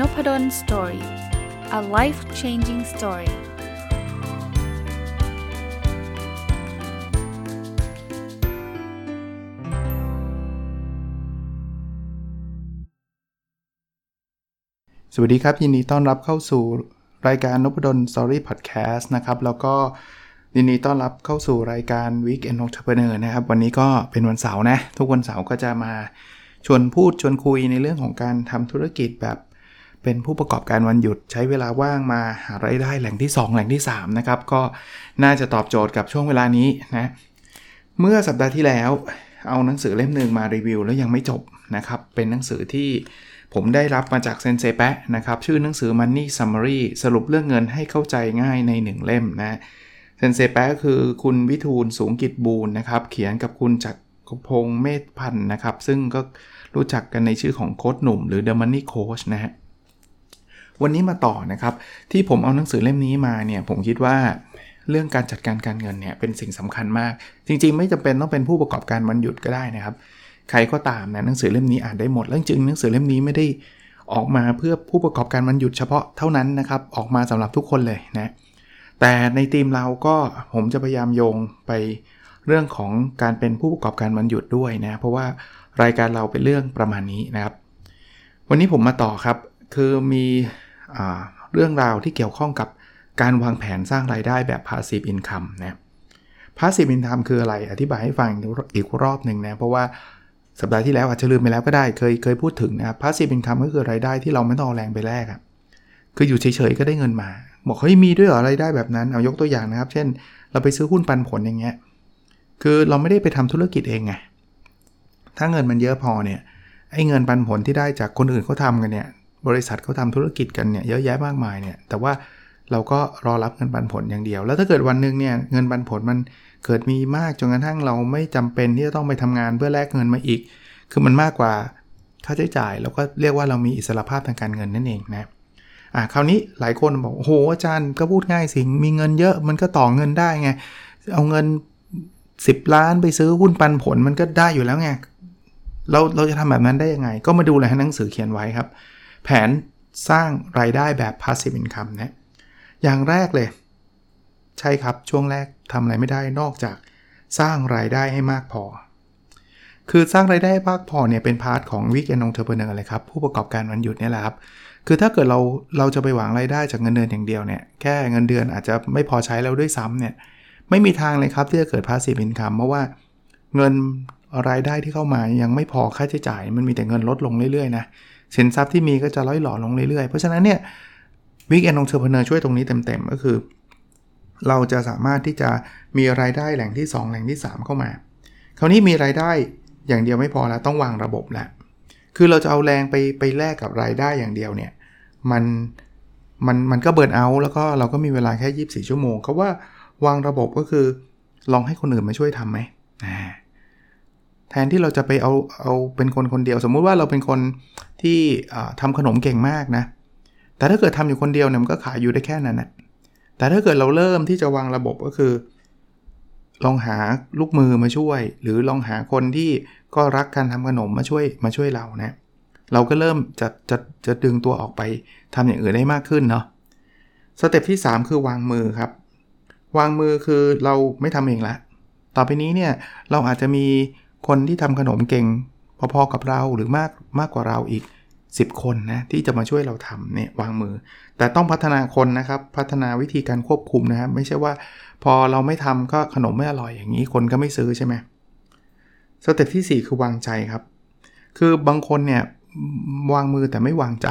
Nopadon Story A Life-Changing Storyสวัสดีครับยินดีต้อนรับเข้าสู่รายการ Nopadon Story Podcast นะครับแล้วก็ยินดีต้อนรับเข้าสู่รายการ Weekend Entrepreneur นะครับวันนี้ก็เป็นวันเสาร์นะทุกวันเสาร์ก็จะมาชวนพูดชวนคุยในเรื่องของการทำธุรกิจแบบเป็นผู้ประกอบการวันหยุดใช้เวลาว่างมาหารายได้แหล่งที่2แหล่งที่3นะครับก็น่าจะตอบโจทย์กับช่วงเวลานี้นะเมื่อสัปดาห์ที่แล้วเอาหนังสือเล่มนึงมารีวิวแล้วยังไม่จบนะครับเป็นหนังสือที่ผมได้รับมาจากเซนเซแปะนะครับชื่อหนังสือ Money Summary สรุปเรื่องเงินให้เข้าใจง่ายใน1เล่มนะเซนเซแปะคือคุณวิทูลสูงกิจบูรณ์นะครับเขียนกับคุณจักรพงษ์เมธพันธ์นะครับซึ่งก็รู้จักกันในชื่อของโค้ชหนุ่มหรือ The Money Coach นะฮะวันนี้มาต่อนะครับที่ผมเอาหนังสือเล่มนี้มาเนี่ยผมคิดว่าเรื่องการจัดการการเงินเนี่ยเป็นสิ่งสำคัญมากจริงๆไม่จำเป็นต้องเป็นผู้ประกอบการวันหยุดก็ได้นะครับใครก็ตามนะหนังสือเล่มนี้อ่านได้หมดแล้วจริงหนังสือเล่มนี้ไม่ได้ออกมาเพื่อผู้ประกอบการวันหยุดเฉพาะเท่านั้นนะครับออกมาสำหรับทุกคนเลยนะแต่ในทีมเราก็ผมจะพยายามโยงไปเรื่องของการเป็นผู้ประกอบการวันหยุดด้วยนะเพราะว่ารายการเราเป็นเรื่องประมาณนี้นะครับวันนี้ผมมาต่อครับคือมีเรื่องราวที่เกี่ยวข้องกับการวางแผนสร้างรายได้แบบ Passive Income นะ Passive Income คืออะไรอธิบายให้ฟังอีกรอบนึงนะเพราะว่าสัปดาห์ที่แล้วอาจจะลืมไปแล้วก็ได้เคยพูดถึงนะครับ Passive Income ก็คือรายได้ที่เราไม่ต้องเอาแรงไปแลกอ่ะคืออยู่เฉยๆก็ได้เงินมาบอกเฮ้ยมีด้วยเหรอรายได้แบบนั้นเอายกตัวอย่างนะครับเช่นเราไปซื้อหุ้นปันผลอย่างเงี้ยคือเราไม่ได้ไปทำธุรกิจเองไงถ้าเงินมันเยอะพอเนี่ยไอ้เงินปันผลที่ได้จากคนอื่นเขาทำกันเนี่ยบริษัทเขาทำธุรกิจกันเนี่ยเยอะแยะมากมายเนี่ยแต่ว่าเราก็รอรับเงินปันผลอย่างเดียวแล้วถ้าเกิดวันนึงเนี่ยเงินปันผลมันเกิดมีมากจนกระทั่งเราไม่จำเป็นที่จะต้องไปทำงานเพื่อแลกเงินมาอีกคือมันมากกว่าค่าใช้จ่ายแล้วก็เรียกว่าเรามีอิสรภาพทางการเงินนั่นเองนะคราวนี้หลายคนบอกโอ้โหอาจารย์ก็พูดง่ายสิมีเงินเยอะมันก็ต่อเงินได้ไงเอาเงิน10ล้านไปซื้อหุ้นปันผลมันก็ได้อยู่แล้วไงเราจะทำแบบนั้นได้ยังไงก็มาดูเลยฮะหนังสือเขียนไว้ครับแผนสร้างรายได้แบบ Passive Income นะอย่างแรกเลยใช่ครับช่วงแรกทำอะไรไม่ได้นอกจากสร้างรายได้ให้มากพอคือสร้างรายได้มากพอเนี่ยเป็นพาร์ทของ Weekend Entrepreneur เลยครับผู้ประกอบการวันหยุดเนี่ยแหละครับคือถ้าเกิดเราจะไปหวังรายได้จากเงินเดือนอย่างเดียวเนี่ยแค่เงินเดือนอาจจะไม่พอใช้แล้วด้วยซ้ำเนี่ยไม่มีทางเลยครับที่จะเกิด Passive Income เพราะว่าเงินรายได้ที่เข้ามายังไม่พอค่าใช้จ่ายมันมีแต่เงินลดลงเรื่อยๆนะสินทรัพย์ที่มีก็จะร่อยหล่อลงเรื่อยๆเพราะฉะนั้นเนี่ย Weekend Entrepreneur ช่วยตรงนี้เต็มๆก็คือเราจะสามารถที่จะมีรายได้แหล่งที่2แหล่งที่3เข้ามาคราวนี้มีรายได้อย่างเดียวไม่พอแล้วต้องวางระบบละคือเราจะเอาแรงไปแลกกับรายได้อย่างเดียวเนี่ยมันก็เบิร์นเอาท์แล้วก็เราก็มีเวลาแค่24ชั่วโมงเขาว่าวางระบบก็คือลองให้คนอื่นมาช่วยทำไหมแทนที่เราจะไปเอาเป็นคนเดียวสมมุติว่าเราเป็นคนที่ทำขนมเก่งมากนะแต่ถ้าเกิดทำอยู่คนเดียวเนี่ยมันก็ขายอยู่ได้แค่นั้นนะแต่ถ้าเกิดเราเริ่มที่จะวางระบบก็คือลองหาลูกมือมาช่วยหรือลองหาคนที่ก็รักการทำขนมมาช่วยเรานะเราก็เริ่มจะดึงตัวออกไปทำอย่างอื่นได้มากขึ้นเนาะสเต็ปที่3คือวางมือครับวางมือคือเราไม่ทำเองละต่อไปนี้เนี่ยเราอาจจะมีคนที่ทำขนมเก่งพอๆกับเราหรือมากกว่าเราอีก10คนนะที่จะมาช่วยเราทำเนี่ยวางมือแต่ต้องพัฒนาคนนะครับพัฒนาวิธีการควบคุมนะครับไม่ใช่ว่าพอเราไม่ทำก็ขนมไม่อร่อยอย่างนี้คนก็ไม่ซื้อใช่ไหมสเต็ปที่4คือวางใจครับคือบางคนเนี่ยวางมือแต่ไม่วางใจ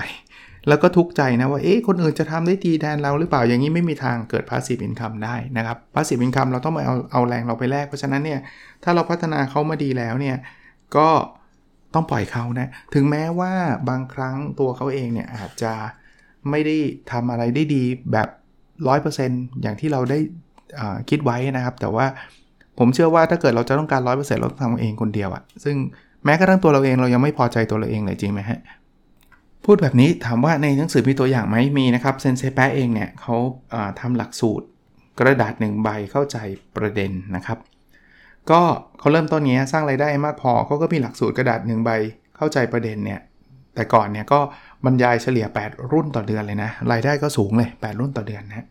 แล้วก็ทุกข์ใจนะว่าเอ๊ะคนอื่นจะทำได้ดีแทนเราหรือเปล่าอย่างนี้ไม่มีทางเกิด Passive Income ได้นะครับ Passive Income เราต้องเอาแรงเราไปแลกเพราะฉะนั้นเนี่ยถ้าเราพัฒนาเขามาดีแล้วเนี่ยก็ต้องปล่อยเขานะถึงแม้ว่าบางครั้งตัวเขาเองเนี่ยอาจจะไม่ได้ทำอะไรได้ดีแบบ 100% อย่างที่เราได้คิดไว้นะครับแต่ว่าผมเชื่อว่าถ้าเกิดเราจะต้องการ 100% เราต้องทำเองคนเดียวอะซึ่งแม้กระทั่งตัวเราเองเรายังไม่พอใจตัวเราเองเลยจริงไหมฮะพูดแบบนี้ถามว่าในหนังสือมีตัวอย่างไหมมีนะครับเซนเซแปะเองเนี่ยเขาทำหลักสูตรกระดาษ1ใบเข้าใจประเด็นนะครับก็เขาเริ่มต้นอย่างนี้สร้างรายได้มากพอเขาก็มีหลักสูตรกระดาษ1ใบเข้าใจประเด็นเนี่ย แต่ก่อนเนี่ยก็บรรยายเฉลี่ย8รุ่นต่อเดือนเลยนะรายได้ก็สูงเลย8รุ่นต่อเดือนนะ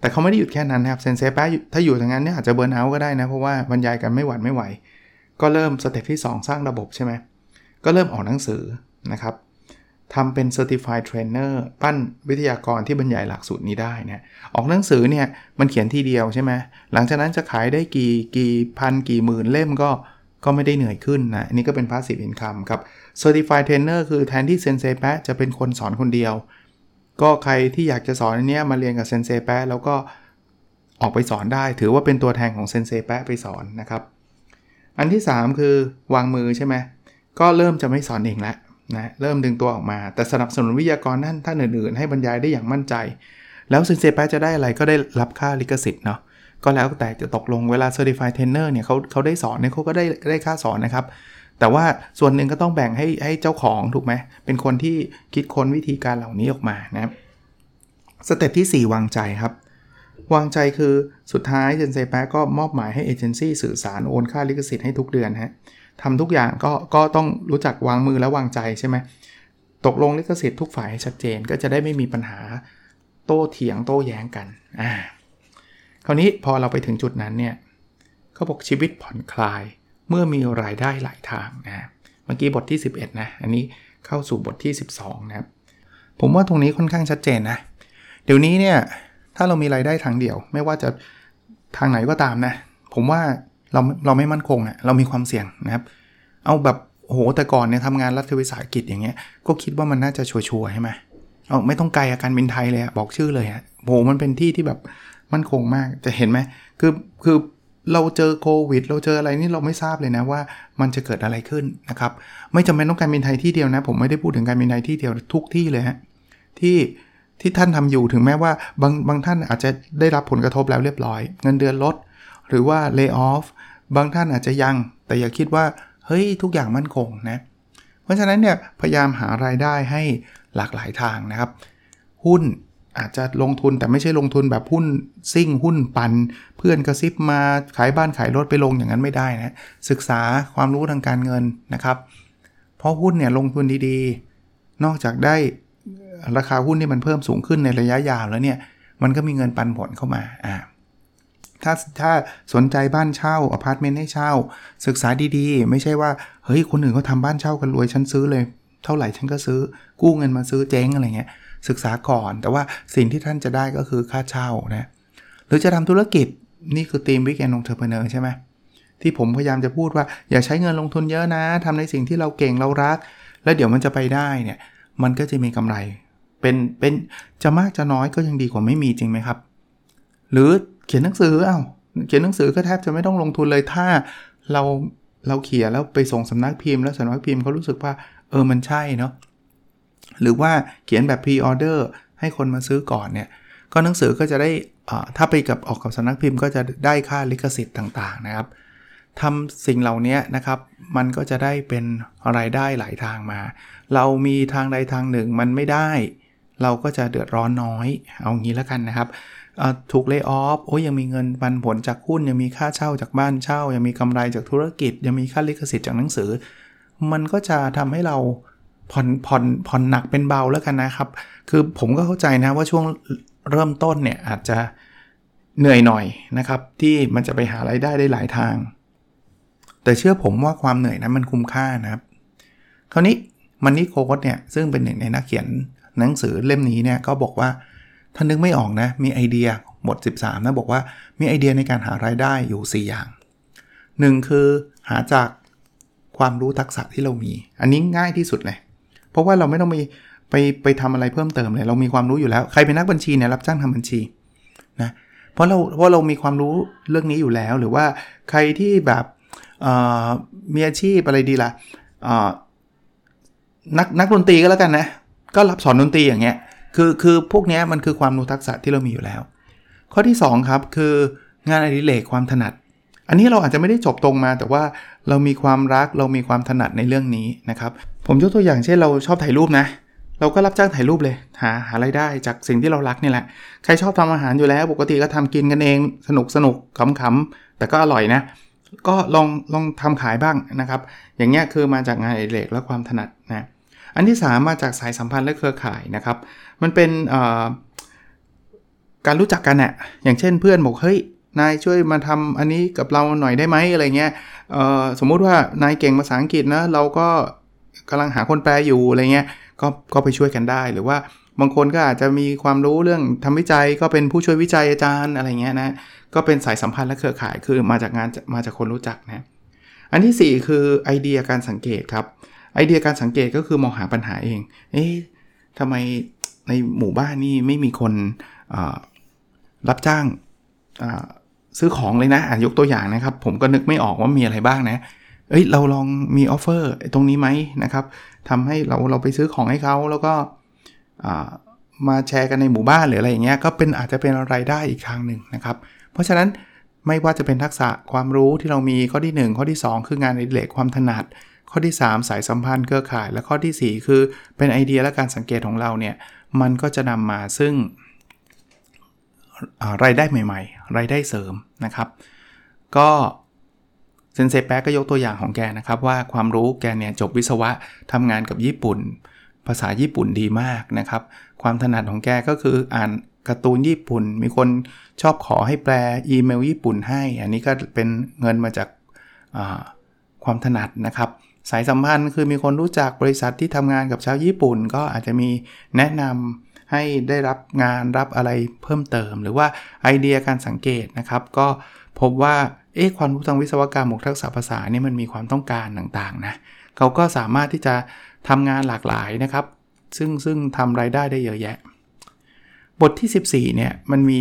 แต่เขาไม่ได้หยุดแค่นั้นนะครับเซนเซแปะถ้าอยู่อย่างนั้นเนี่ยอาจจะเบิร์นเอาท์ก็ได้นะเพราะว่าบรรยายกันไม่หวั่นไม่ไหวก็เริ่มสเต็ปที่2สร้างระบบใช่ไหมก็เริ่มออกหนังสือนะครับทำเป็น Certified Trainer ปั้นวิทยากรที่บรรยายหลักสูตรนี้ได้นะออกหนังสือเนี่ยมันเขียนทีเดียวใช่ไหมหลังจากนั้นจะขายได้กี่พันกี่หมื่นเล่มก็ไม่ได้เหนื่อยขึ้นนะอันนี้ก็เป็น Passive Income ครับ Certified Trainer คือแทนที่เซนเซแปะจะเป็นคนสอนคนเดียวก็ใครที่อยากจะสอนอันเนี้ยมาเรียนกับเซนเซแปะแล้วก็ออกไปสอนได้ถือว่าเป็นตัวแทนของเซนเซแปะไปสอนนะครับอันที่3คือวางมือใช่ไหมก็เริ่มจะไม่สอนเองแล้วนะเริ่มดึงตัวออกมาแต่สนับสนุนวิทยากรท่านอื่นๆให้บรรยายได้อย่างมั่นใจแล้วเซนเซแปะจะได้อะไรก็ได้รับค่าลิขสิทธิ์เนาะก็แล้วแต่จะตกลงเวลา Certified Trainer เนี่ยเขาได้สอนเนี่ยเขาก็ได้ค่าสอนนะครับแต่ว่าส่วนหนึ่งก็ต้องแบ่งให้เจ้าของถูกไหมเป็นคนที่คิดค้นวิธีการเหล่านี้ออกมานะครับสเต็ปที่4วางใจครับวางใจคือสุดท้ายเซนเซแปะก็มอบหมายให้เอเจนซี่สื่อสารโอนค่าลิขสิทธิ์ให้ทุกเดือนฮะทำทุกอย่างก็ต้องรู้จักวางมือและวางใจใช่ไหมตกลงลิขสิทธิ์ทุกฝ่ายให้ชัดเจนก็จะได้ไม่มีปัญหาโต้เถียงโต้แย้งกันคราวนี้พอเราไปถึงจุดนั้นเนี่ยเขาบอกชีวิตผ่อนคลายเมื่อมีรายได้หลายทางนะเมื่อกี้บทที่11นะอันนี้เข้าสู่บทที่12นะครับผมว่าตรงนี้ค่อนข้างชัดเจนนะเดี๋ยวนี้เนี่ยถ้าเรามีรายได้ทางเดียวไม่ว่าจะทางไหนก็ตามนะผมว่าเราไม่มั่นคงอ่ะเรามีความเสี่ยงนะครับเอาแบบโหแต่ก่อนเนี่ยทำงานรัฐวิสาหกิจอย่างเงี้ยก็คิดว่ามันน่าจะชัวร์ๆใช่ไหมเอาไม่ต้องไกลอาการบินไทยเลยอ่ะบอกชื่อเลยอ่ะโหมันเป็นที่ที่แบบมั่นคงมากจะเห็นไหมคือเราเจอโควิดเราเจออะไรนี่เราไม่ทราบเลยนะว่ามันจะเกิดอะไรขึ้นนะครับไม่จำเป็นต้องการบินไทยที่เดียวนะผมไม่ได้พูดถึงการบินไทยที่เดียวทุกที่เลยฮะที่ท่านทำอยู่ถึงแม้ว่าบางท่านอาจจะได้รับผลกระทบแล้วเรียบร้อยเงินเดือนลดหรือว่า lay off บางท่านอาจจะยังแต่อย่าคิดว่าเฮ้ยทุกอย่างมั่นคงนะเพราะฉะนั้นเนี่ยพยายามหารายได้ให้หลากหลายทางนะครับหุ้นอาจจะลงทุนแต่ไม่ใช่ลงทุนแบบหุ้นซิ่งหุ้นปั่นเพื่อนกระซิบมาขายบ้านขายรถไปลงอย่างนั้นไม่ได้นะศึกษาความรู้ทางการเงินนะครับเพราะหุ้นเนี่ยลงทุนดีๆนอกจากได้ราคาหุ้นที่มันเพิ่มสูงขึ้นในระยะยาวแล้วเนี่ยมันก็มีเงินปันผลเข้ามาถ้าสนใจบ้านเช่าอพาร์ตเมนต์ให้เช่าศึกษาดีๆไม่ใช่ว่าเฮ้ยคนอื่นเขาทำบ้านเช่ากันรวยฉันซื้อเลยเท่าไหร่ฉันก็ซื้อกู้เงินมาซื้อเจ๊งอะไรเงี้ยศึกษาก่อนแต่ว่าสิ่งที่ท่านจะได้ก็คือค่าเช่านะหรือจะทำธุรกิจนี่คือทีม Big End Entrepreneur ใช่ไหมที่ผมพยายามจะพูดว่าอย่าใช้เงินลงทุนเยอะนะทำในสิ่งที่เราเก่งเรารักแล้วเดี๋ยวมันจะไปได้เนี่ยมันก็จะมีกำไรเป็นจะมากจะน้อยก็ยังดีกว่าไม่มีจริงไหมครับหรือเขียนหนังสือเขียนหนังสือก็แทบจะไม่ต้องลงทุนเลยถ้าเราเขียนแล้วไปส่งสำนักพิมพ์แล้วสำนักพิมพ์เขารู้สึกว่ามันใช่เนาะหรือว่าเขียนแบบ pre-order ให้คนมาซื้อก่อนเนี่ยก็หนังสือก็จะได้ถ้าไปกับออกกับสำนักพิมพ์ก็จะได้ค่าลิขสิทธิ์ต่างๆนะครับทำสิ่งเหล่านี้นะครับมันก็จะได้เป็นรายได้หลายทางมาเรามีทางใดทางหนึ่งมันไม่ได้เราก็จะเดือดร้อนน้อยเอางี้แล้วกันนะครับถูกเลย์ออฟโอ้ยยังมีเงินปันผลจากหุ้นยังมีค่าเช่าจากบ้านเช่ายังมีกำไรจากธุรกิจยังมีค่าลิขสิทธิ์จากหนังสือมันก็จะทำให้เราผ่อนหนักเป็นเบาแล้วกันนะครับคือผมก็เข้าใจนะว่าช่วงเริ่มต้นเนี่ยอาจจะเหนื่อยหน่อยนะครับที่มันจะไปหารายได้ได้หลายทางแต่เชื่อผมว่าความเหนื่อยนั้นมันคุ้มค่านะครับคราวนี้มันนี่โค้ดเนี่ยซึ่งเป็นหนึ่งในนักเขียนหนังสือเล่มนี้เนี่ยก็บอกว่าถ้านึกไม่ออกนะมีไอเดียบท13นะบอกว่ามีไอเดียในการหารายได้อยู่4อย่าง1คือหาจากความรู้ทักษะที่เรามีอันนี้ง่ายที่สุดเลยเพราะว่าเราไม่ต้องมีไปทำอะไรเพิ่มเติมเลยเรามีความรู้อยู่แล้วใครเป็นนักบัญชีเนี่ยรับจ้างทำบัญชีนะเพราะเรามีความรู้เรื่องนี้อยู่แล้วหรือว่าใครที่แบบมีอาชีพอะไรดีล่ะนักดนตรีก็แล้วกันนะก็รับสอนดนตรีอย่างเงี้ยคือพวกนี้มันคือความรู้ทักษะที่เรามีอยู่แล้วข้อที่2ครับคืองานอดิเรกความถนัดอันนี้เราอาจจะไม่ได้จบตรงมาแต่ว่าเรามีความรักเรามีความถนัดในเรื่องนี้นะครับผมยกตัวอย่างเช่นเราชอบถ่ายรูปนะเราก็รับจ้างถ่ายรูปเลยหารายได้จากสิ่งที่เรารักนี่แหละใครชอบทำอาหารอยู่แล้วปกติก็ทำกินกันเองสนุกขำๆแต่ก็อร่อยนะก็ลองทำขายบ้างนะครับอย่างเงี้ยคือมาจากงานอดิเรกและความถนัดนะ อันที่3มาจากสายสัมพันธ์และเครือข่ายนะครับมันเป็นการรู้จักกันน่ะอย่างเช่นเพื่อนบอกเฮ้ยนายช่วยมาทำอันนี้กับเราหน่อยได้ไหมอะไรเงี้ยสมมุติว่านายเก่งภาษาอังกฤษนะเราก็กำลังหาคนแปลอยู่อะไรเงี้ยก็ไปช่วยกันได้หรือว่าบางคนก็อาจจะมีความรู้เรื่องทำวิจัยก็เป็นผู้ช่วยวิจัยอาจารย์อะไรเงี้ยนะก็เป็นสายสัมพันธ์และเครือข่ายคือมาจากคนรู้จักนะอันที่4คือไอเดียการสังเกตครับไอเดียการสังเกตก็คือมองหาปัญหาเองทำไมในหมู่บ้านนี่ไม่มีคนรับจ้างซื้อของเลยนะยกตัวอย่างนะครับผมก็นึกไม่ออกว่ามีอะไรบ้างนะเราลองมีออฟเฟอร์ตรงนี้ไหมนะครับทำให้เราไปซื้อของให้เขาแล้วก็มาแชร์กันในหมู่บ้านหรืออะไรอย่างเงี้ยก็เป็นอาจจะเป็นรายได้อีกทางหนึ่งนะครับเพราะฉะนั้นไม่ว่าจะเป็นทักษะความรู้ที่เรามีข้อที่1ข้อที่2คืองานอดิเรกความถนัดข้อที่3สายสัมพันธ์เครือข่ายและข้อที่4คือเป็นไอเดียและการสังเกตของเราเนี่ยมันก็จะนำมาซึ่งรายได้ใหม่ๆรายได้เสริมนะครับก็เซนเซแปะก็ยกตัวอย่างของแกนะครับว่าความรู้แกเนี่ยจบวิศวะทำงานกับญี่ปุ่นภาษาญี่ปุ่นดีมากนะครับความถนัดของแกก็คืออ่านการ์ตูนญี่ปุ่นมีคนชอบขอให้แปลอีเมลญี่ปุ่นให้อันนี้ก็เป็นเงินมาจากความถนัดนะครับสายสัมพันธ์คือมีคนรู้จักบริษัทที่ทำงานกับชาวญี่ปุ่นก็อาจจะมีแนะนำให้ได้รับงานรับอะไรเพิ่มเติมหรือว่าไอเดียการสังเกตนะครับก็พบว่าความรู้ทางวิศวกรรมทักษะภาษานี่มันมีความต้องการต่างๆนะเขาก็สามารถที่จะทำงานหลากหลายนะครับซึ่งทำรายได้ได้เยอะแยะบทที่14เนี่ยมันมี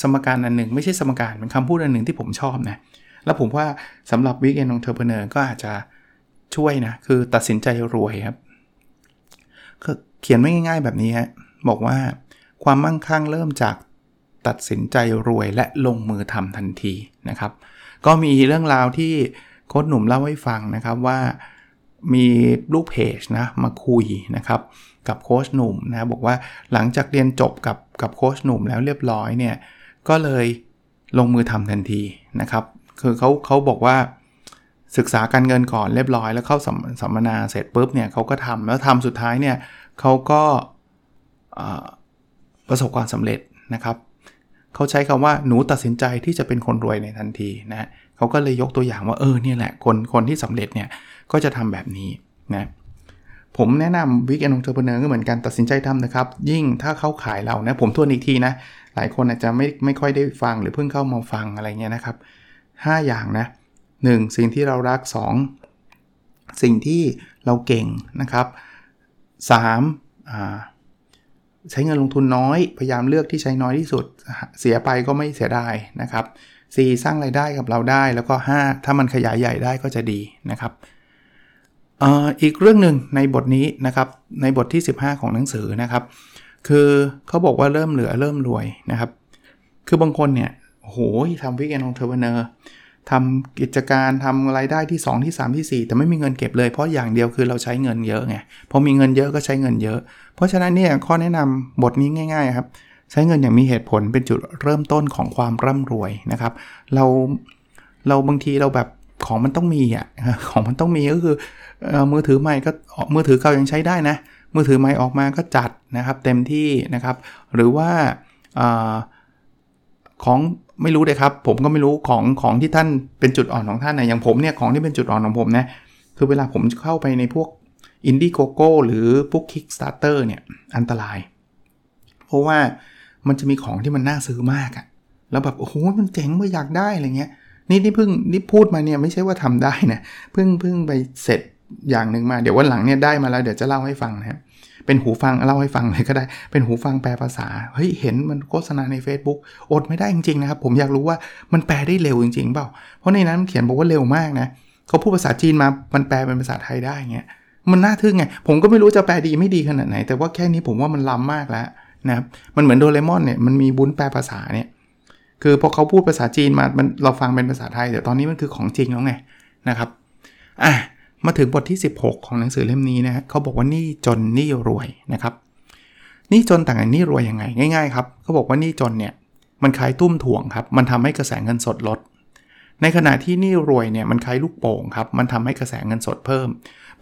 สมการอันหนึ่งไม่ใช่สมการเป็นคำพูดอันหนึ่งที่ผมชอบนะแล้วผมว่าสำหรับ Weekend Entrepreneur ก็อาจจะช่วยนะคือตัดสินใจรวยครับเขียนไว้ง่ายๆแบบนี้ฮะบอกว่าความมั่งคั่งเริ่มจากตัดสินใจรวยและลงมือทำทันทีนะครับก็มีเรื่องราวที่โค้ชหนุ่มเล่าให้ฟังนะครับว่ามีลูกเพจนะมาคุยนะครับกับโค้ชหนุ่มนะบอกว่าหลังจากเรียนจบกับโค้ชหนุ่มแล้วเรียบร้อยเนี่ยก็เลยลงมือทำทันทีนะครับคือเขาบอกว่าศึกษาการเงินก่อนเรียบร้อยแล้วเข้าสัมมนาเสร็จปุ๊บเนี่ยเขาก็ทำแล้วทำสุดท้ายเนี่ยเขาก็ประสบความสำเร็จนะครับเขาใช้คำว่าหนูตัดสินใจที่จะเป็นคนรวยในทันทีนะเขาก็เลยยกตัวอย่างว่าเนี่ยแหละคนที่สำเร็จเนี่ยก็จะทำแบบนี้นะผมแนะนำ Weekend Entrepreneur ก็เหมือนกันตัดสินใจทำนะครับยิ่งถ้าเขาขายเรานะผมทวนอีกทีนะหลายคนอาจจะไม่ค่อยได้ฟังหรือเพิ่งเข้ามาฟังอะไรเงี้ยนะครับ5อย่างนะ1สิ่งที่เรารัก2สิ่งที่เราเก่งนะครับ3ใช้เงินลงทุนน้อยพยายามเลือกที่ใช้น้อยที่สุดเสียไปก็ไม่เสียดายนะครับ4สร้างรายได้กับเราได้แล้วก็5ถ้ามันขยายใหญ่ได้ก็จะดีนะครับอีกเรื่องนึงในบทนี้นะครับในบทที่15ของหนังสือนะครับคือเขาบอกว่าเริ่มเหลือเริ่มรวยนะครับคือบางคนเนี่ยโหยทำ Weekend Entrepreneur ทำกิจการทำรายได้ที่2ที่3ที่4แต่ไม่มีเงินเก็บเลยเพราะอย่างเดียวคือเราใช้เงินเยอะไงพอมีเงินเยอะก็ใช้เงินเยอะเพราะฉะนั้นเนี่ยข้อแนะนำบทนี้ง่ายๆครับใช้เงินอย่างมีเหตุผลเป็นจุดเริ่มต้นของความร่ำรวยนะครับเราบางทีเราแบบของมันต้องมีอ่ะของมันต้องมีก็คือมือถือใหม่ก็มือถือเก่ายังใช้ได้นะมือถือใหม่ออกมาก็จัดนะครับเต็มที่นะครับหรือว่าของไม่รู้เลยครับผมก็ไม่รู้ของที่ท่านเป็นจุดอ่อนของท่านนะอย่างผมเนี่ยของที่เป็นจุดอ่อนของผมนะคือเวลาผมเข้าไปในพวก Indiegogo หรือพวก Kickstarter เนี่ยอันตรายเพราะว่ามันจะมีของที่มันน่าซื้อมากอะแล้วแบบโอ้โหมันเจ๋งว่าอยากได้อะไรเงี้ยนี่พูดมาเนี่ยไม่ใช่ว่าทำได้นะเพิ่งไปเสร็จอย่างนึงมาเดี๋ยววันหลังเนี่ยได้มาแล้วเดี๋ยวจะเล่าให้ฟังนะเป็นหูฟังเล่าให้ฟังเลยก็ได้เป็นหูฟังแปลภาษาเห็นมันโฆษณาใน Facebook อดไม่ได้จริงๆนะครับผมอยากรู้ว่ามันแปลได้เร็วจริงๆเปล่าเพราะในนั้นเขียนบอกว่าเร็วมากนะเขาพูดภาษาจีนมามันแปลเป็นภาษาไทยได้เงี้ยมันน่าทึ่งไงผมก็ไม่รู้จะแปลดีไม่ดีขนาดไหนแต่ว่าแค่นี้ผมว่ามันล้ำมากแล้วนะครับมันเหมือนโดเรมอนเนี่ยมันมีบุญแปลภาษาเนี่ยคือพอเขาพูดภาษาจีนมาเราฟังเป็นภาษาไทยแต่ตอนนี้มันคือของจริงแล้วไงนะครับมาถึงบทที่16ของหนังสือเล่มนี้นะเขาบอกว่าหนี้จนหนี้รวยนะครับหนี้จนต่างกับหนี้รวยยังไงง่ายๆครับเขาบอกว่าหนี้จนเนี่ยมันคล้ายตุ้มถ่วงครับมันทำให้กระแสเงินสดลดในขณะที่หนี้รวยเนี่ยมันคล้ายลูกโป่งครับมันทำให้กระแสเงินสดเพิ่ม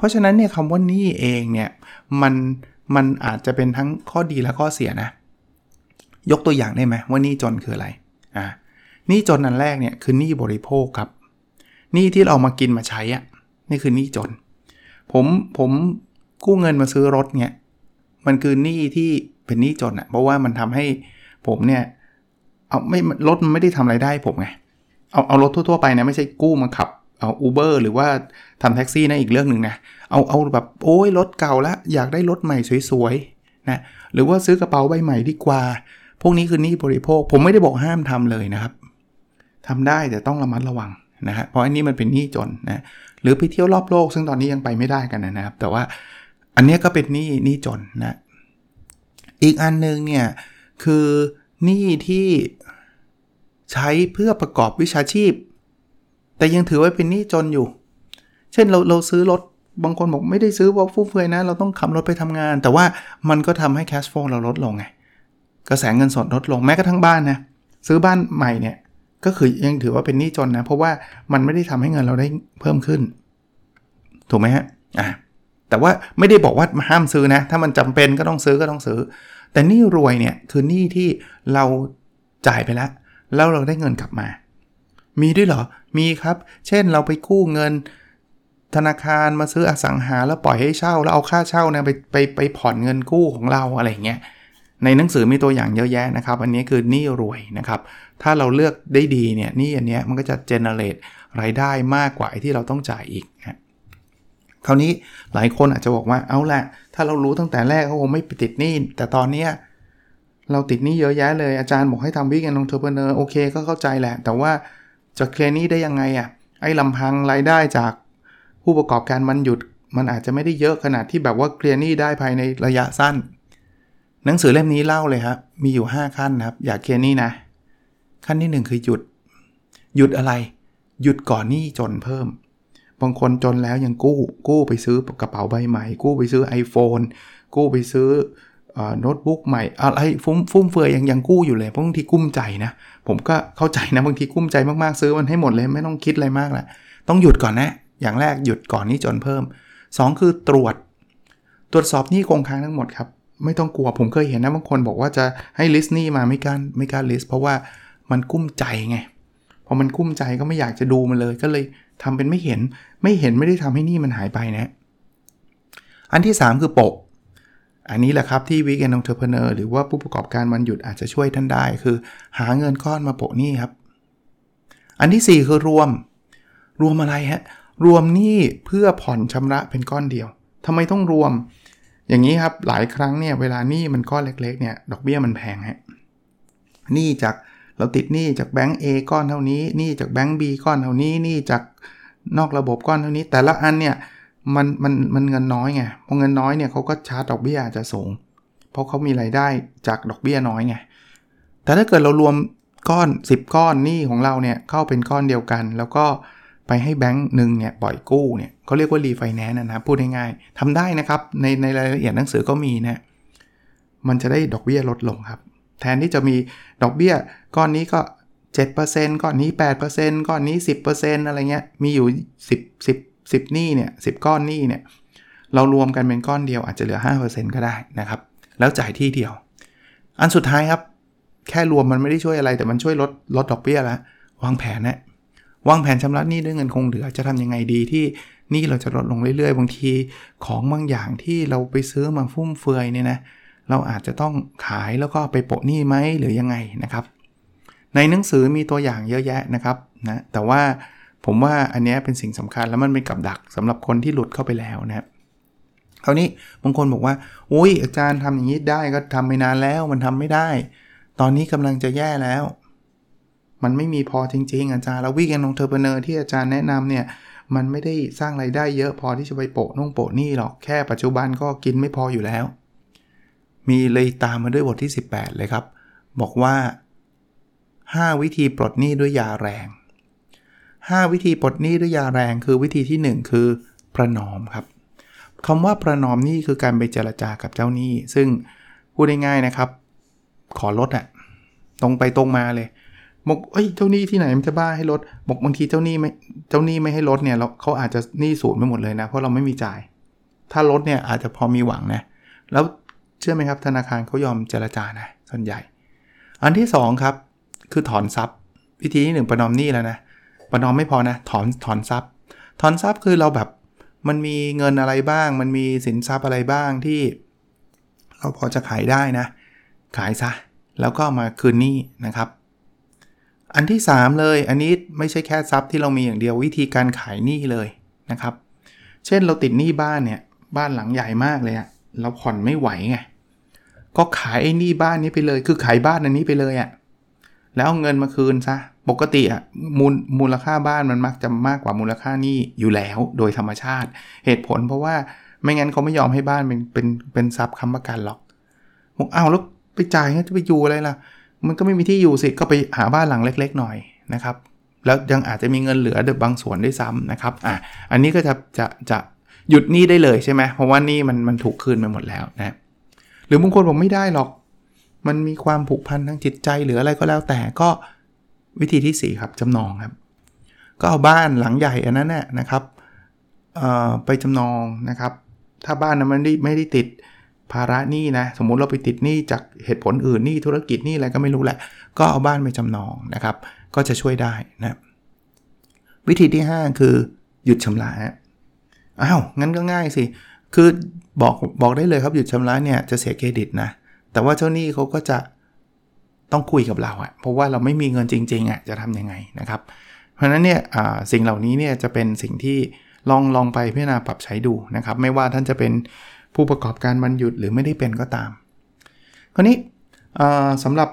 เพราะฉะนั้นเนี่ยคำว่าหนี้เองเนี่ยมันอาจจะเป็นทั้งข้อดีและข้อเสียนะยกตัวอย่างได้ไหมว่าหนี้จนคืออะไรหนี้จนอันแรกเนี่ยคือหนี้บริโภคครับหนี้ที่เรามากินมาใช้อ่ะนี่คือหนี้จนผมกู้เงินมาซื้อรถเนี่ยมันคือหนี้ที่เป็นหนี้จนอ่ะเพราะว่ามันทำให้ผมเนี่ยรถมันไม่ได้ทำรายได้ผมไงเอารถทั่วๆไปนะไม่ใช่กู้มาขับเอา Uber หรือว่าทำแท็กซี่นะอีกเรื่องนึงนะเอาแบบโอ้ยรถเก่าละอยากได้รถใหม่สวยๆนะหรือว่าซื้อกระเป๋าใบใหม่ดีกว่าพวกนี้คือหนี้บริโภคผมไม่ได้บอกห้ามทำเลยนะครับทำได้แต่ต้องระมัดระวังนะฮะเพราะอันนี้มันเป็นหนี้จนนะหรือไปเที่ยวรอบโลกซึ่งตอนนี้ยังไปไม่ได้กันนะครับแต่ว่าอันนี้ก็เป็นหนี้จนนะอีกอันนึงเนี่ยคือหนี้ที่ใช้เพื่อประกอบวิชาชีพแต่ยังถือว่าเป็นหนี้จนอยู่เช่นเราซื้อรถบางคนบอกไม่ได้ซื้อเพราะฟุ่มเฟือยนะเราต้องขับรถไปทำงานแต่ว่ามันก็ทำให้แคชโฟลว์เราลดลงไงกระแสเงินสดลดลงแม้กระทั่งบ้านนะซื้อบ้านใหม่เนี่ยก็คือยังถือว่าเป็นหนี้จนนะเพราะว่ามันไม่ได้ทำให้เงินเราได้เพิ่มขึ้นถูกไหมฮะแต่ว่าไม่ได้บอกว่าห้ามซื้อนะถ้ามันจำเป็นก็ต้องซื้อแต่หนี้รวยเนี่ยคือหนี้ที่เราจ่ายไปแล้วเราได้เงินกลับมามีด้วยเหรอมีครับเช่นเราไปกู้เงินธนาคารมาซื้ออสังหาแล้วปล่อยให้เช่าแล้วเอาค่าเช่าเนี่ยไปผ่อนเงินกู้ของเราอะไรอย่างเงี้ยในหนังสือมีตัวอย่างเยอะแยะนะครับอันนี้คือหนี้รวยนะครับถ้าเราเลือกได้ดีเนี่ยหนี้อันเนี้ยมันก็จะเจเนเรตรายได้มากกว่าที่เราต้องจ่ายอีกนะคราวนี้หลายคนอาจจะบอกว่าเอาละถ้าเรารู้ตั้งแต่แรกก็คงไม่ไปติดหนี้แต่ตอนเนี้ยเราติดหนี้เยอะแยะเลยอาจารย์บอกให้ทำ Big End Entrepreneur โอเคก็เข้าใจแหละแต่ว่าจะเคลียร์หนี้ได้ยังไงไอ้ลำพังรายได้จากผู้ประกอบการมันหยุดมันอาจจะไม่ได้เยอะขนาดที่แบบว่าเคลียร์หนี้ได้ภายในระยะสั้นหนังสือเล่มนี้เล่าเลยครับมีอยู่5ขั้นนะครับอยากเคลียร์หนี้นะขั้นที่1คือหยุดอะไรหยุดก่อนหนี้จนเพิ่มบางคนจนแล้วยังกู้ไปซื้อกระเป๋าใบใหม่กู้ไปซื้อ iPhone กู้ไปซื้อโน้ตบุ๊กใหม่อะไรฟุ่มเฟือยยังกู้อยู่เลยเพราะบางทีกุ้มใจนะผมก็เข้าใจนะบางทีกุ้มใจมากๆซื้อมันให้หมดเลยไม่ต้องคิดอะไรมากละต้องหยุดก่อนนะอย่างแรกหยุดก่อนหนี้จนเพิ่ม2คือตรวจสอบหนี้คงค้างทั้งหมดครับไม่ต้องกลัวผมเคยเห็นนะบางคนบอกว่าจะให้ลิสต์หนี้มาไม่กล้าลิสต์เพราะว่ามันกุ้มใจไงพอมันกุ้มใจก็ไม่อยากจะดูมันเลยก็เลยทำเป็นไม่เห็นไม่ได้ทำให้หนี้มันหายไปนะอันที่3คือปกอันนี้แหละครับที่ Big End Entrepreneur หรือว่าผู้ประกอบการวันหยุดอาจจะช่วยท่านได้คือหาเงินก้อนมาโปะหนี้ครับอันที่4คือรวมอะไรฮะรวมหนี้เพื่อผ่อนชำระเป็นก้อนเดียวทำไมต้องรวมอย่างนี้ครับหลายครั้งเนี่ยเวลาหนี้มันก้อนเล็กๆเนี่ยดอกเบี้ยมันแพงฮะหนี้จากเราติดหนี้จากแบงก์ A ก้อนเท่านี้หนี้จากแบงก์ B ก้อนเท่านี้หนี้จากนอกระบบก้อนเท่านี้แต่ละอันเนี่ยมันเงินน้อยไงพอเงินน้อยเนี่ยเขาก็ชาร์จดอกเบี้ยอาจจะสูงเพราะเขามีรายได้จากดอกเบี้ยน้อยไงแต่ถ้าเกิดเรารวมก้อน10ก้อนหนี้ของเราเนี่ยเข้าเป็นก้อนเดียวกันแล้วก็ไปให้แบงค์นึงเนี่ยปล่อยกู้เนี่ยเขาเรียกว่ารีไฟแนนซ์นะครับพูดง่ายๆทำได้นะครับในรายละเอียดหนังสือก็มีนะมันจะได้ดอกเบี้ยลดลงครับแทนที่จะมีดอกเบี้ยก้อนนี้ก็ 7% ก้อนนี้ 8% ก้อนนี้ 10% อะไรเงี้ยมีอยู่10หนี้เนี่ย10ก้อนหนี้เนี่ยเรารวมกันเป็นก้อนเดียวอาจจะเหลือ 5% ก็ได้นะครับแล้วจ่ายที่เดียวอันสุดท้ายครับแค่รวมมันไม่ได้ช่วยอะไรแต่มันช่วยลดดอกเบี้ยละวางแผนชำระหนี้ด้วยเงินคงเหลือจะทำยังไงดีที่หนี้เราจะลดลงเรื่อยๆบางทีของบางอย่างที่เราไปซื้อมาฟุ่มเฟือยเนี่ยนะเราอาจจะต้องขายแล้วก็ไปโปะหนี้ไหมหรือยังไงนะครับในหนังสือมีตัวอย่างเยอะแยะนะครับนะแต่ว่าผมว่าอันนี้เป็นสิ่งสำคัญแล้วมันเป็นกับดักสำหรับคนที่หลุดเข้าไปแล้วนะครับคราวนี้บางคนบอกว่าโอ้ยอาจารย์ทำอย่างนี้ได้ก็ทำไปนานแล้วมันทำไม่ได้ตอนนี้กำลังจะแย่แล้วมันไม่มีพอจริงๆอาจารย์แล้วWeekend Entrepreneurที่อาจารย์แนะนำเนี่ยมันไม่ได้สร้างรายได้เยอะพอที่จะไปโปะหนี้หรอกแค่ปัจจุบันก็กินไม่พออยู่แล้วมีเลยตามมาด้วยบทที่18เลยครับบอกว่า5วิธีปลดหนี้ด้วยยาแรง5วิธีปลดหนี้ด้วยยาแรงคือวิธีที่1คือประนอมครับคำว่าประนอมหนี้คือการไปเจรจากับเจ้าหนี้ซึ่งพูดง่ายๆนะครับขอลดตรงไปตรงมาเลยบอกเจ้าหนี้ที่ไหนมันจะบ้าให้ลดบอกบางทีเจ้าหนี้ไม่ให้ลดเนี่ยเราเขาอาจจะหนี้สูญไปหมดเลยนะเพราะเราไม่มีจ่าย ถ้าลดเนี่ยอาจจะพอมีหวังนะแล้วเชื่อไหมครับธนาคารเขายอมเจรจานะส่วนใหญ่อันที่2ครับคือถอนทรัพย์วิธีที่1ประนอมหนี้แล้วนะประนอมไม่พอนะถอนทรัพย์คือเราแบบมันมีเงินอะไรบ้างมันมีสินทรัพย์อะไรบ้างที่เราพอจะขายได้นะขายซะแล้วก็มาคืนหนี้นะครับอันที่3เลยอันนี้ไม่ใช่แค่ทรัพย์ที่เรามีอย่างเดียววิธีการขายหนี้เลยนะครับเช่นเราติดหนี้บ้านเนี่ยบ้านหลังใหญ่มากเลยอ่ะเราผ่อนไม่ไหวไงก็ขายไอ้หนี้บ้านนี้ไปเลยคือขายบ้านอันนี้ไปเลยอ่ะแล้วเอาเงินมาคืนซะปกติอ่ะมูลค่าบ้านมันมักจะมากกว่ามูลค่าหนี้อยู่แล้วโดยธรรมชาติเหตุผลเพราะว่าไม่งั้นเขาไม่ยอมให้บ้านเป็นทรัพย์ค้ำประกันหรอกบอกเอาแล้วไปจ่ายงั้นจะไปอยู่อะไรล่ะมันก็ไม่มีที่อยู่สิก็ไปหาบ้านหลังเล็กๆหน่อยนะครับแล้วยังอาจจะมีเงินเหลือบางส่วนด้วยซ้ำนะครับอันนี้ก็จะหยุดหนี้ได้เลยใช่ไหมเพราะว่าหนี้มันถูกคืนไปหมดแล้วนะหรือบางคนบอกไม่ได้หรอกมันมีความผูกพันทางจิตใจหรืออะไรก็แล้วแต่ก็วิธีที่4ครับจำนองครับก็เอาบ้านหลังใหญ่อันนั้นน่ะนะครับไปจำนองนะครับถ้าบ้านนั้นมันไม่ได้ติดภาระหนี้นะสมมุติเราไปติดหนี้จากเหตุผลอื่นหนี้ธุรกิจหนี้อะไรก็ไม่รู้แหละก็เอาบ้านไปจำนองนะครับก็จะช่วยได้นะวิธีที่5คือหยุดชำระอ้าวงั้นก็ง่ายสิคือบอกได้เลยครับหยุดชำระเนี่ยจะเสียเครดิตนะแต่ว่าเจ้าหนี้เขาก็จะต้องคุยกับเราเพราะว่าเราไม่มีเงินจริงๆจะทำยังไงนะครับเพราะฉะนั้นเนี่ยสิ่งเหล่านี้เนี่ยจะเป็นสิ่งที่ลองไปพิจารณาปรับใช้ดูนะครับไม่ว่าท่านจะเป็นผู้ประกอบการวันหยุดหรือไม่ได้เป็นก็ตามคราวนี้สำหรับ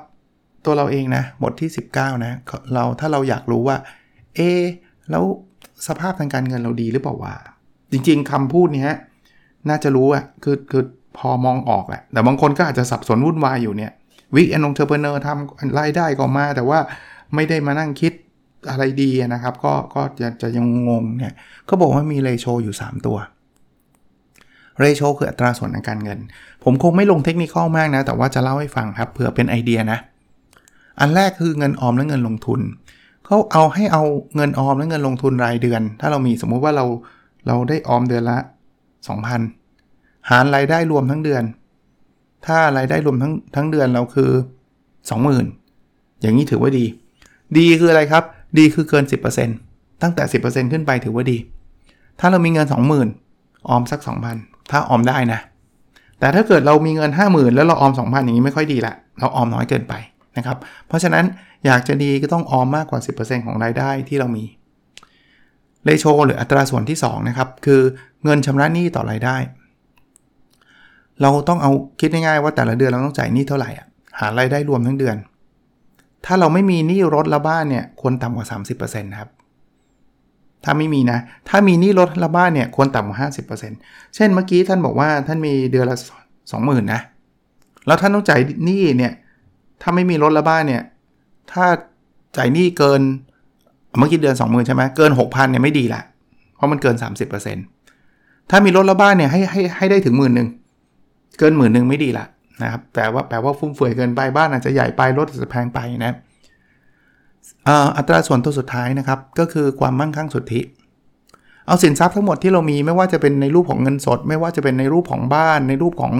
ตัวเราเองนะบทที่19นะเราถ้าเราอยากรู้ว่าแล้วสภาพทางการเงินเราดีหรือเปล่าวะจริงๆคำพูดนี้น่าจะรู้คือพอมองออกแหละแต่บางคนก็อาจจะสับสนวุ่นวายอยู่เนี่ย Weekend Entrepreneur ทำรายได้ก็มาแต่ว่าไม่ได้มานั่งคิดอะไรดีนะครับก็จะยังงงเนี่ยเขาบอกว่ามีเรโชอยู่3ตัวเรโชคืออัตราส่วนทางการเงินผมคงไม่ลงเทคนิคอลมากนะแต่ว่าจะเล่าให้ฟังครับเผื่อเป็นไอเดียนะอันแรกคือเงินออมและเงินลงทุนเขาเอาเงินออมและเงินลงทุนรายเดือนถ้าเรามีสมมุติว่าเราได้ออมเดือนละ 2,000 หารรายได้รวมทั้งเดือนถ้ารายได้รวมทั้งเดือนเราคือ 20,000 อย่างนี้ถือว่าดีคืออะไรครับดีคือเกิน 10% ตั้งแต่ 10% ขึ้นไปถือว่าดีถ้าเรามีเงิน 20,000 ออมสัก 2,000 ถ้าออมได้นะแต่ถ้าเกิดเรามีเงิน 50,000 แล้วเราออม 2,000 อย่างนี้ไม่ค่อยดีละเราออมน้อยเกินไปนะครับเพราะฉะนั้นอยากจะดีก็ต้องออมมากกว่า 10% ของรายได้ที่เรามีเรโชหรืออัตราส่วนที่2นะครับคือเงินชำระหนี้ต่อรายได้เราต้องเอาคิดง่ายๆว่าแต่ละเดือนเราต้องจ่ายหนี้เท่าไหร่หารายได้รวมทั้งเดือนถ้าเราไม่มีหนี้รถและบ้านเนี่ยควรต่ำกว่า 30% นะครับถ้าไม่มีนะถ้ามีหนี้รถและบ้านเนี่ยควรต่ำกว่า 50% เช่นเมื่อกี้ท่านบอกว่าท่านมีเดือนละ 20,000 นะแล้วท่านต้องจ่ายหนี้เนี่ยถ้าไม่มีรถและบ้านเนี่ยถ้าจ่ายหนี้เกินเมื่อกี้เดือน 20,000 ใช่ไหมเกิน 6,000 เนี่ยไม่ดีละเพราะมันเกิน 30% ถ้ามีรถและบ้านเนี่ยให้ได้ถึง 10,000 นึงเกิน 10,000 นึงไม่ดีละนะครับแปลว่าฟุ่มเฟือยเกินไปบ้านอาจจะใหญ่ไปรถอาจจะแพงไปนะอัตราส่วนตัวสุดท้ายนะครับก็คือความมั่งคั่งสุทธิเอาสินทรัพย์ทั้งหมดที่เรามีไม่ว่าจะเป็นในรูปของเงินสดไม่ว่าจะเป็นในรูปของบ้านในรูปของ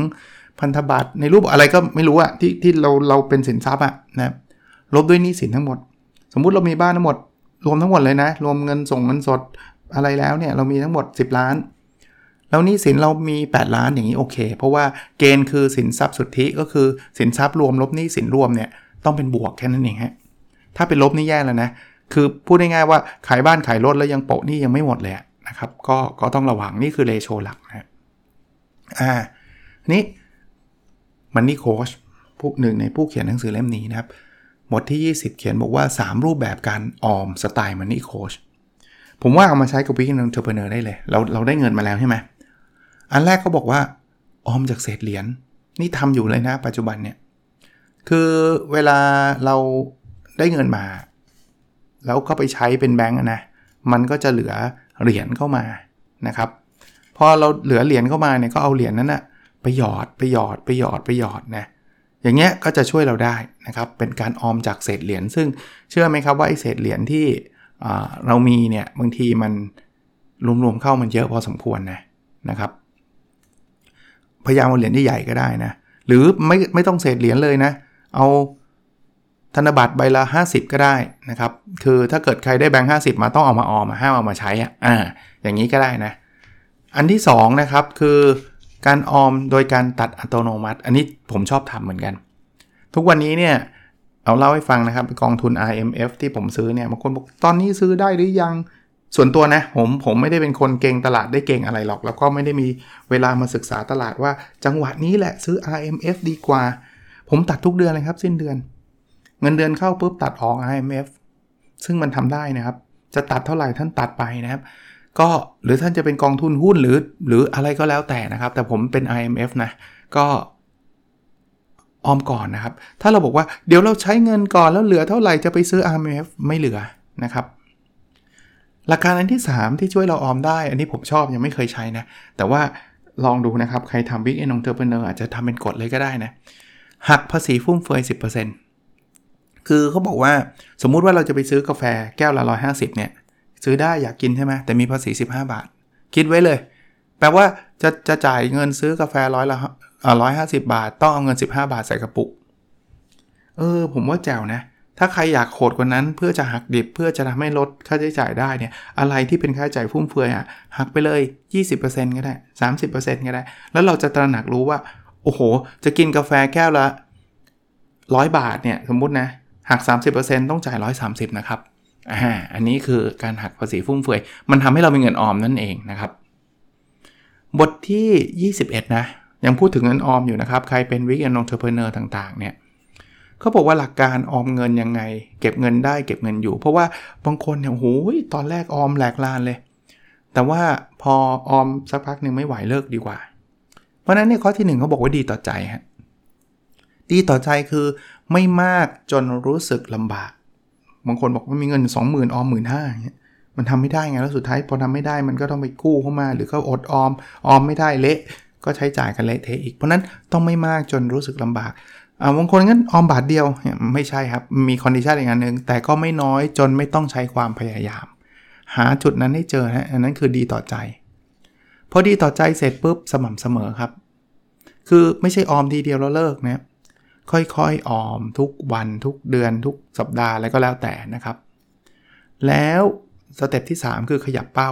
พันธบัตรในรูปอะไรก็ไม่รู้ที่เราเป็นสินทรัพย์นะลบด้วยหนี้สินทั้งหมดสมมุติเรามีบ้านทั้งหมดรวมทั้งหมดเลยนะรวมเงินส่งเงินสดอะไรแล้วเนี่ยเรามีทั้งหมด10ล้านแล้วหนี้สินเรามี8ล้านอย่างนี้โอเคเพราะว่าเกณฑ์คือสินทรัพย์สุทธิก็คือสินทรัพย์รวมลบหนี้สินรวมเนี่ยต้องเป็นบวกแค่นั้นเองฮะถ้าเป็นลบนี่แย่แล้วนะคือพูดง่ายๆว่าขายบ้านขายรถแล้วยังโปะหนี้ยังไม่หมดเลยนะครับก็ต้องระวังนี่คือเรโชหลักนะนี่Money Coach ผู้หนึ่งในผู้เขียนหนังสือเล่มนี้นะครับบทที่20เขียนบอกว่า3รูปแบบการออมสไตล์ Money Coach ผมว่าเอามาใช้กับ Weekend Entrepreneur ได้เลยเราได้เงินมาแล้วใช่ไหมอันแรกเขาบอกว่าออมจากเศษเหรียญนี่ทำอยู่เลยนะปัจจุบันเนี่ยคือเวลาเราได้เงินมาแล้วก็ไปใช้เป็นแบงก์นะมันก็จะเหลือเหรียญเข้ามานะครับพอเราเหลือเหรียญเข้ามาเนี่ยก็เอาเหรียญนั้นนะไปหยอดนะอย่างเงี้ยก็จะช่วยเราได้นะครับเป็นการออมจากเศษเหรียญซึ่งเชื่อไหมครับว่าไอ้เศษเหรียญที่เรามีเนี่ยบางทีมันรวมๆเข้ามันเยอะพอสมควรนะครับ พยายามเอาเหรียญที่ใหญ่ก็ได้นะหรือไม่ต้องเศษเหรียญเลยนะเอาธนบัตรใบละ50ก็ได้นะครับคือถ้าเกิดใครได้แบงค์50มาต้องเอามาออมห้ามเอามาใช้อย่างนี้ก็ได้นะอันที่2นะครับคือการออมโดยการตัดอัตโนมัติอันนี้ผมชอบทำเหมือนกันทุกวันนี้เนี่ยเอาเล่าให้ฟังนะครับกองทุน RMF ที่ผมซื้อเนี่ยบางคนบอกตอนนี้ซื้อได้หรือยังส่วนตัวนะผมไม่ได้เป็นคนเก่งตลาดได้เก่งอะไรหรอกแล้วก็ไม่ได้มีเวลามาศึกษาตลาดว่าจังหวะนี้แหละซื้อ RMF ดีกว่าผมตัดทุกเดือนเลยครับสิ้นเดือนเงินเดือนเข้าปุ๊บตัดออก RMF ซึ่งมันทำได้นะครับจะตัดเท่าไหร่ท่านตัดไปนะครับก็หรือท่านจะเป็นกองทุนหุ้นหรืออะไรก็แล้วแต่นะครับแต่ผมเป็น IMF นะก็ออมก่อนนะครับถ้าเราบอกว่าเดี๋ยวเราใช้เงินก่อนแล้วเหลือเท่าไหร่จะไปซื้อ IMF ไม่เหลือนะครับหลักการอันที่3ที่ช่วยเราออมได้อันนี้ผมชอบยังไม่เคยใช้นะแต่ว่าลองดูนะครับใครทำ Big End Entrepreneur อาจจะทำเป็นกฎเลยก็ได้นะหักภาษีฟุ่มเฟือย 10% คือเขาบอกว่าสมมุติว่าเราจะไปซื้อกาแฟแก้วละ150เนี่ยซื้อได้อยากกินใช่ไหมแต่มีภาษี15บาทคิดไว้เลยแปลว่าจะจ่ายเงินซื้อกาแฟ150บาทต้องเอาเงิน15บาทใส่กระปุกผมว่าแจ๋วนะถ้าใครอยากโหดกว่านั้นเพื่อจะหักดิบเพื่อจะทำให้ลดค่าใช้จ่ายได้เนี่ยอะไรที่เป็นค่าใช้จ่ายฟุ่มเฟือยหักไปเลย 20% ก็ได้ 30% ก็ได้แล้วเราจะตระหนักรู้ว่าโอ้โหจะกินกาแฟแก้วละ100บาทเนี่ยสมมุตินะหัก 30% ต้องจ่าย130นะครับอันนี้คือการหักภาษีฟุ่มเฟือยมันทำให้เรามีเงินออมนั่นเองนะครับบทที่21นะยังพูดถึงเงินออมอยู่นะครับใครเป็น Weekend Entrepreneur ต่างๆเนี่ยเขาบอกว่าหลักการออมเงินยังไงเก็บเงินได้เก็บเงินอยู่เพราะว่าบางคนเนี่ยโหยตอนแรกออมแหลกลานเลยแต่ว่าพอออมสักพักนึงไม่ไหวเลิกดีกว่าเพราะนั้นเนี่ยข้อที่1เขาบอกว่าดีต่อใจฮะดีต่อใจคือไม่มากจนรู้สึกลำบากบางคนบอกว่ามีเงิน 20,000 ออม 15,000 อย่างเงี้ยมันทำไม่ได้ไงแล้วสุดท้ายพอทำไม่ได้มันก็ต้องไปกู้เข้ามาหรือก็อดออมไม่ได้เละก็ใช้จ่ายกันเละเทะอีกเพราะนั้นต้องไม่มากจนรู้สึกลำบากบางคนงั้นออมบาทเดียวไม่ใช่ครับมีคอนดิชั่นอีกอันนึงแต่ก็ไม่น้อยจนไม่ต้องใช้ความพยายามหาจุดนั้นให้เจอฮะอันนั้นคือดีต่อใจพอดีต่อใจเสร็จปุ๊บสม่ำเสมอครับคือไม่ใช่ออมทีเดียวแล้วเลิกนะค่อยๆออมทุกวันทุกเดือนทุกสัปดาห์อะไรก็แล้วแต่นะครับแล้วสเต็ปที่3คือขยับเป้า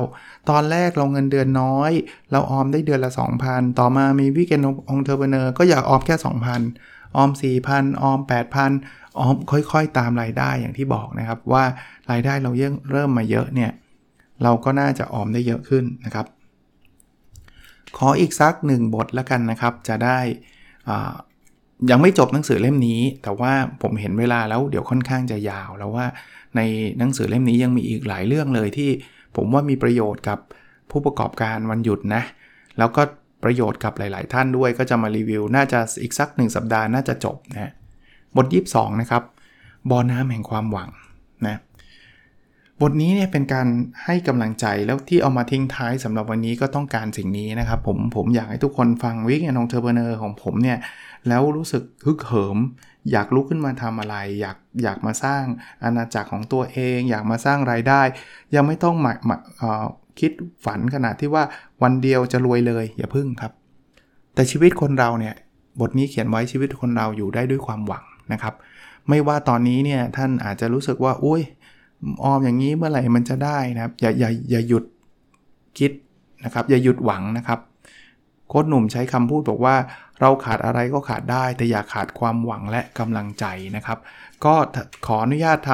ตอนแรกเราเงินเดือนน้อยเราออมได้เดือนละ 2,000 ต่อมามี Weekend Entrepreneur ก็อยากออมแค่ 2,000 ออม 4,000 ออม 8,000 ออมค่อยๆตามรายได้อย่างที่บอกนะครับว่ารายได้เราเริ่มมาเยอะเนี่ยเราก็น่าจะออมได้เยอะขึ้นนะครับขออีกสัก1บทละกันนะครับจะได้ยังไม่จบหนังสือเล่มนี้แต่ว่าผมเห็นเวลาแล้วเดี๋ยวค่อนข้างจะยาวแล้วว่าในหนังสือเล่มนี้ยังมีอีกหลายเรื่องเลยที่ผมว่ามีประโยชน์กับผู้ประกอบการวันหยุดนะแล้วก็ประโยชน์กับหลายๆท่านด้วยก็จะมารีวิวน่าจะอีกสัก1สัปดาห์น่าจะจบนะบท22นะครับบ่อน้ำแห่งความหวังนะบทนี้เนี่ยเป็นการให้กำลังใจแล้วที่เอามาทิ้งท้ายสำหรับวันนี้ก็ต้องการสิ่งนี้นะครับผมอยากให้ทุกคนฟัง Weekend Entrepreneur ของผมเนี่ยแล้วรู้สึกฮึกเหิมอยากลุกขึ้นมาทำอะไรอยากมาสร้างอาณาจักรของตัวเองอยากมาสร้างรายได้ยังไม่ต้องคิดฝันขนาดที่ว่าวันเดียวจะรวยเลยอย่าพึ่งครับแต่ชีวิตคนเราเนี่ยบทนี้เขียนไว้ชีวิตคนเราอยู่ได้ด้วยความหวังนะครับไม่ว่าตอนนี้เนี่ยท่านอาจจะรู้สึกว่าอุ๊ยออมอย่างนี้เมื่อไหร่มันจะได้นะครับอย่าหยุดคิดนะครับอย่าหยุดหวังนะครับโค้ชหนุ่มใช้คำพูดบอกว่าเราขาดอะไรก็ขาดได้แต่อย่าขาดความหวังและกำลังใจนะครับก็ขออนุญาตท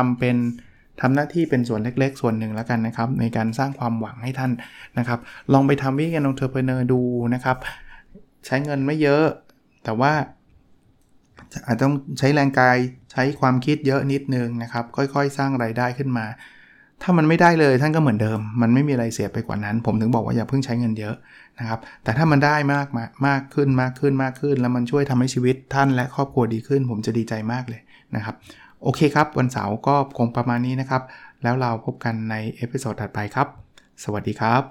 ำหน้าที่เป็นส่วนเล็กๆส่วนหนึ่งแล้วกันนะครับในการสร้างความหวังให้ท่านนะครับลองไปทำWeekend Entrepreneurดูนะครับใช้เงินไม่เยอะแต่ว่าอาจต้องใช้แรงกายใช้ความคิดเยอะนิดนึงนะครับค่อยๆสร้างรายได้ขึ้นมาถ้ามันไม่ได้เลยท่านก็เหมือนเดิมมันไม่มีอะไรเสียไปกว่านั้นผมถึงบอกว่าอย่าเพิ่งใช้เงินเยอะนะครับแต่ถ้ามันได้มากขึ้นแล้วมันช่วยทำให้ชีวิตท่านและครอบครัวดีขึ้นผมจะดีใจมากเลยนะครับโอเคครับวันเสาร์ก็คงประมาณนี้นะครับแล้วเราพบกันในเอพิโซดถัดไปครับสวัสดีครับ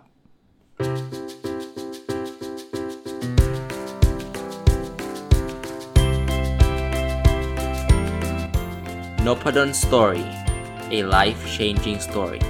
Nopadon Story A life-changing story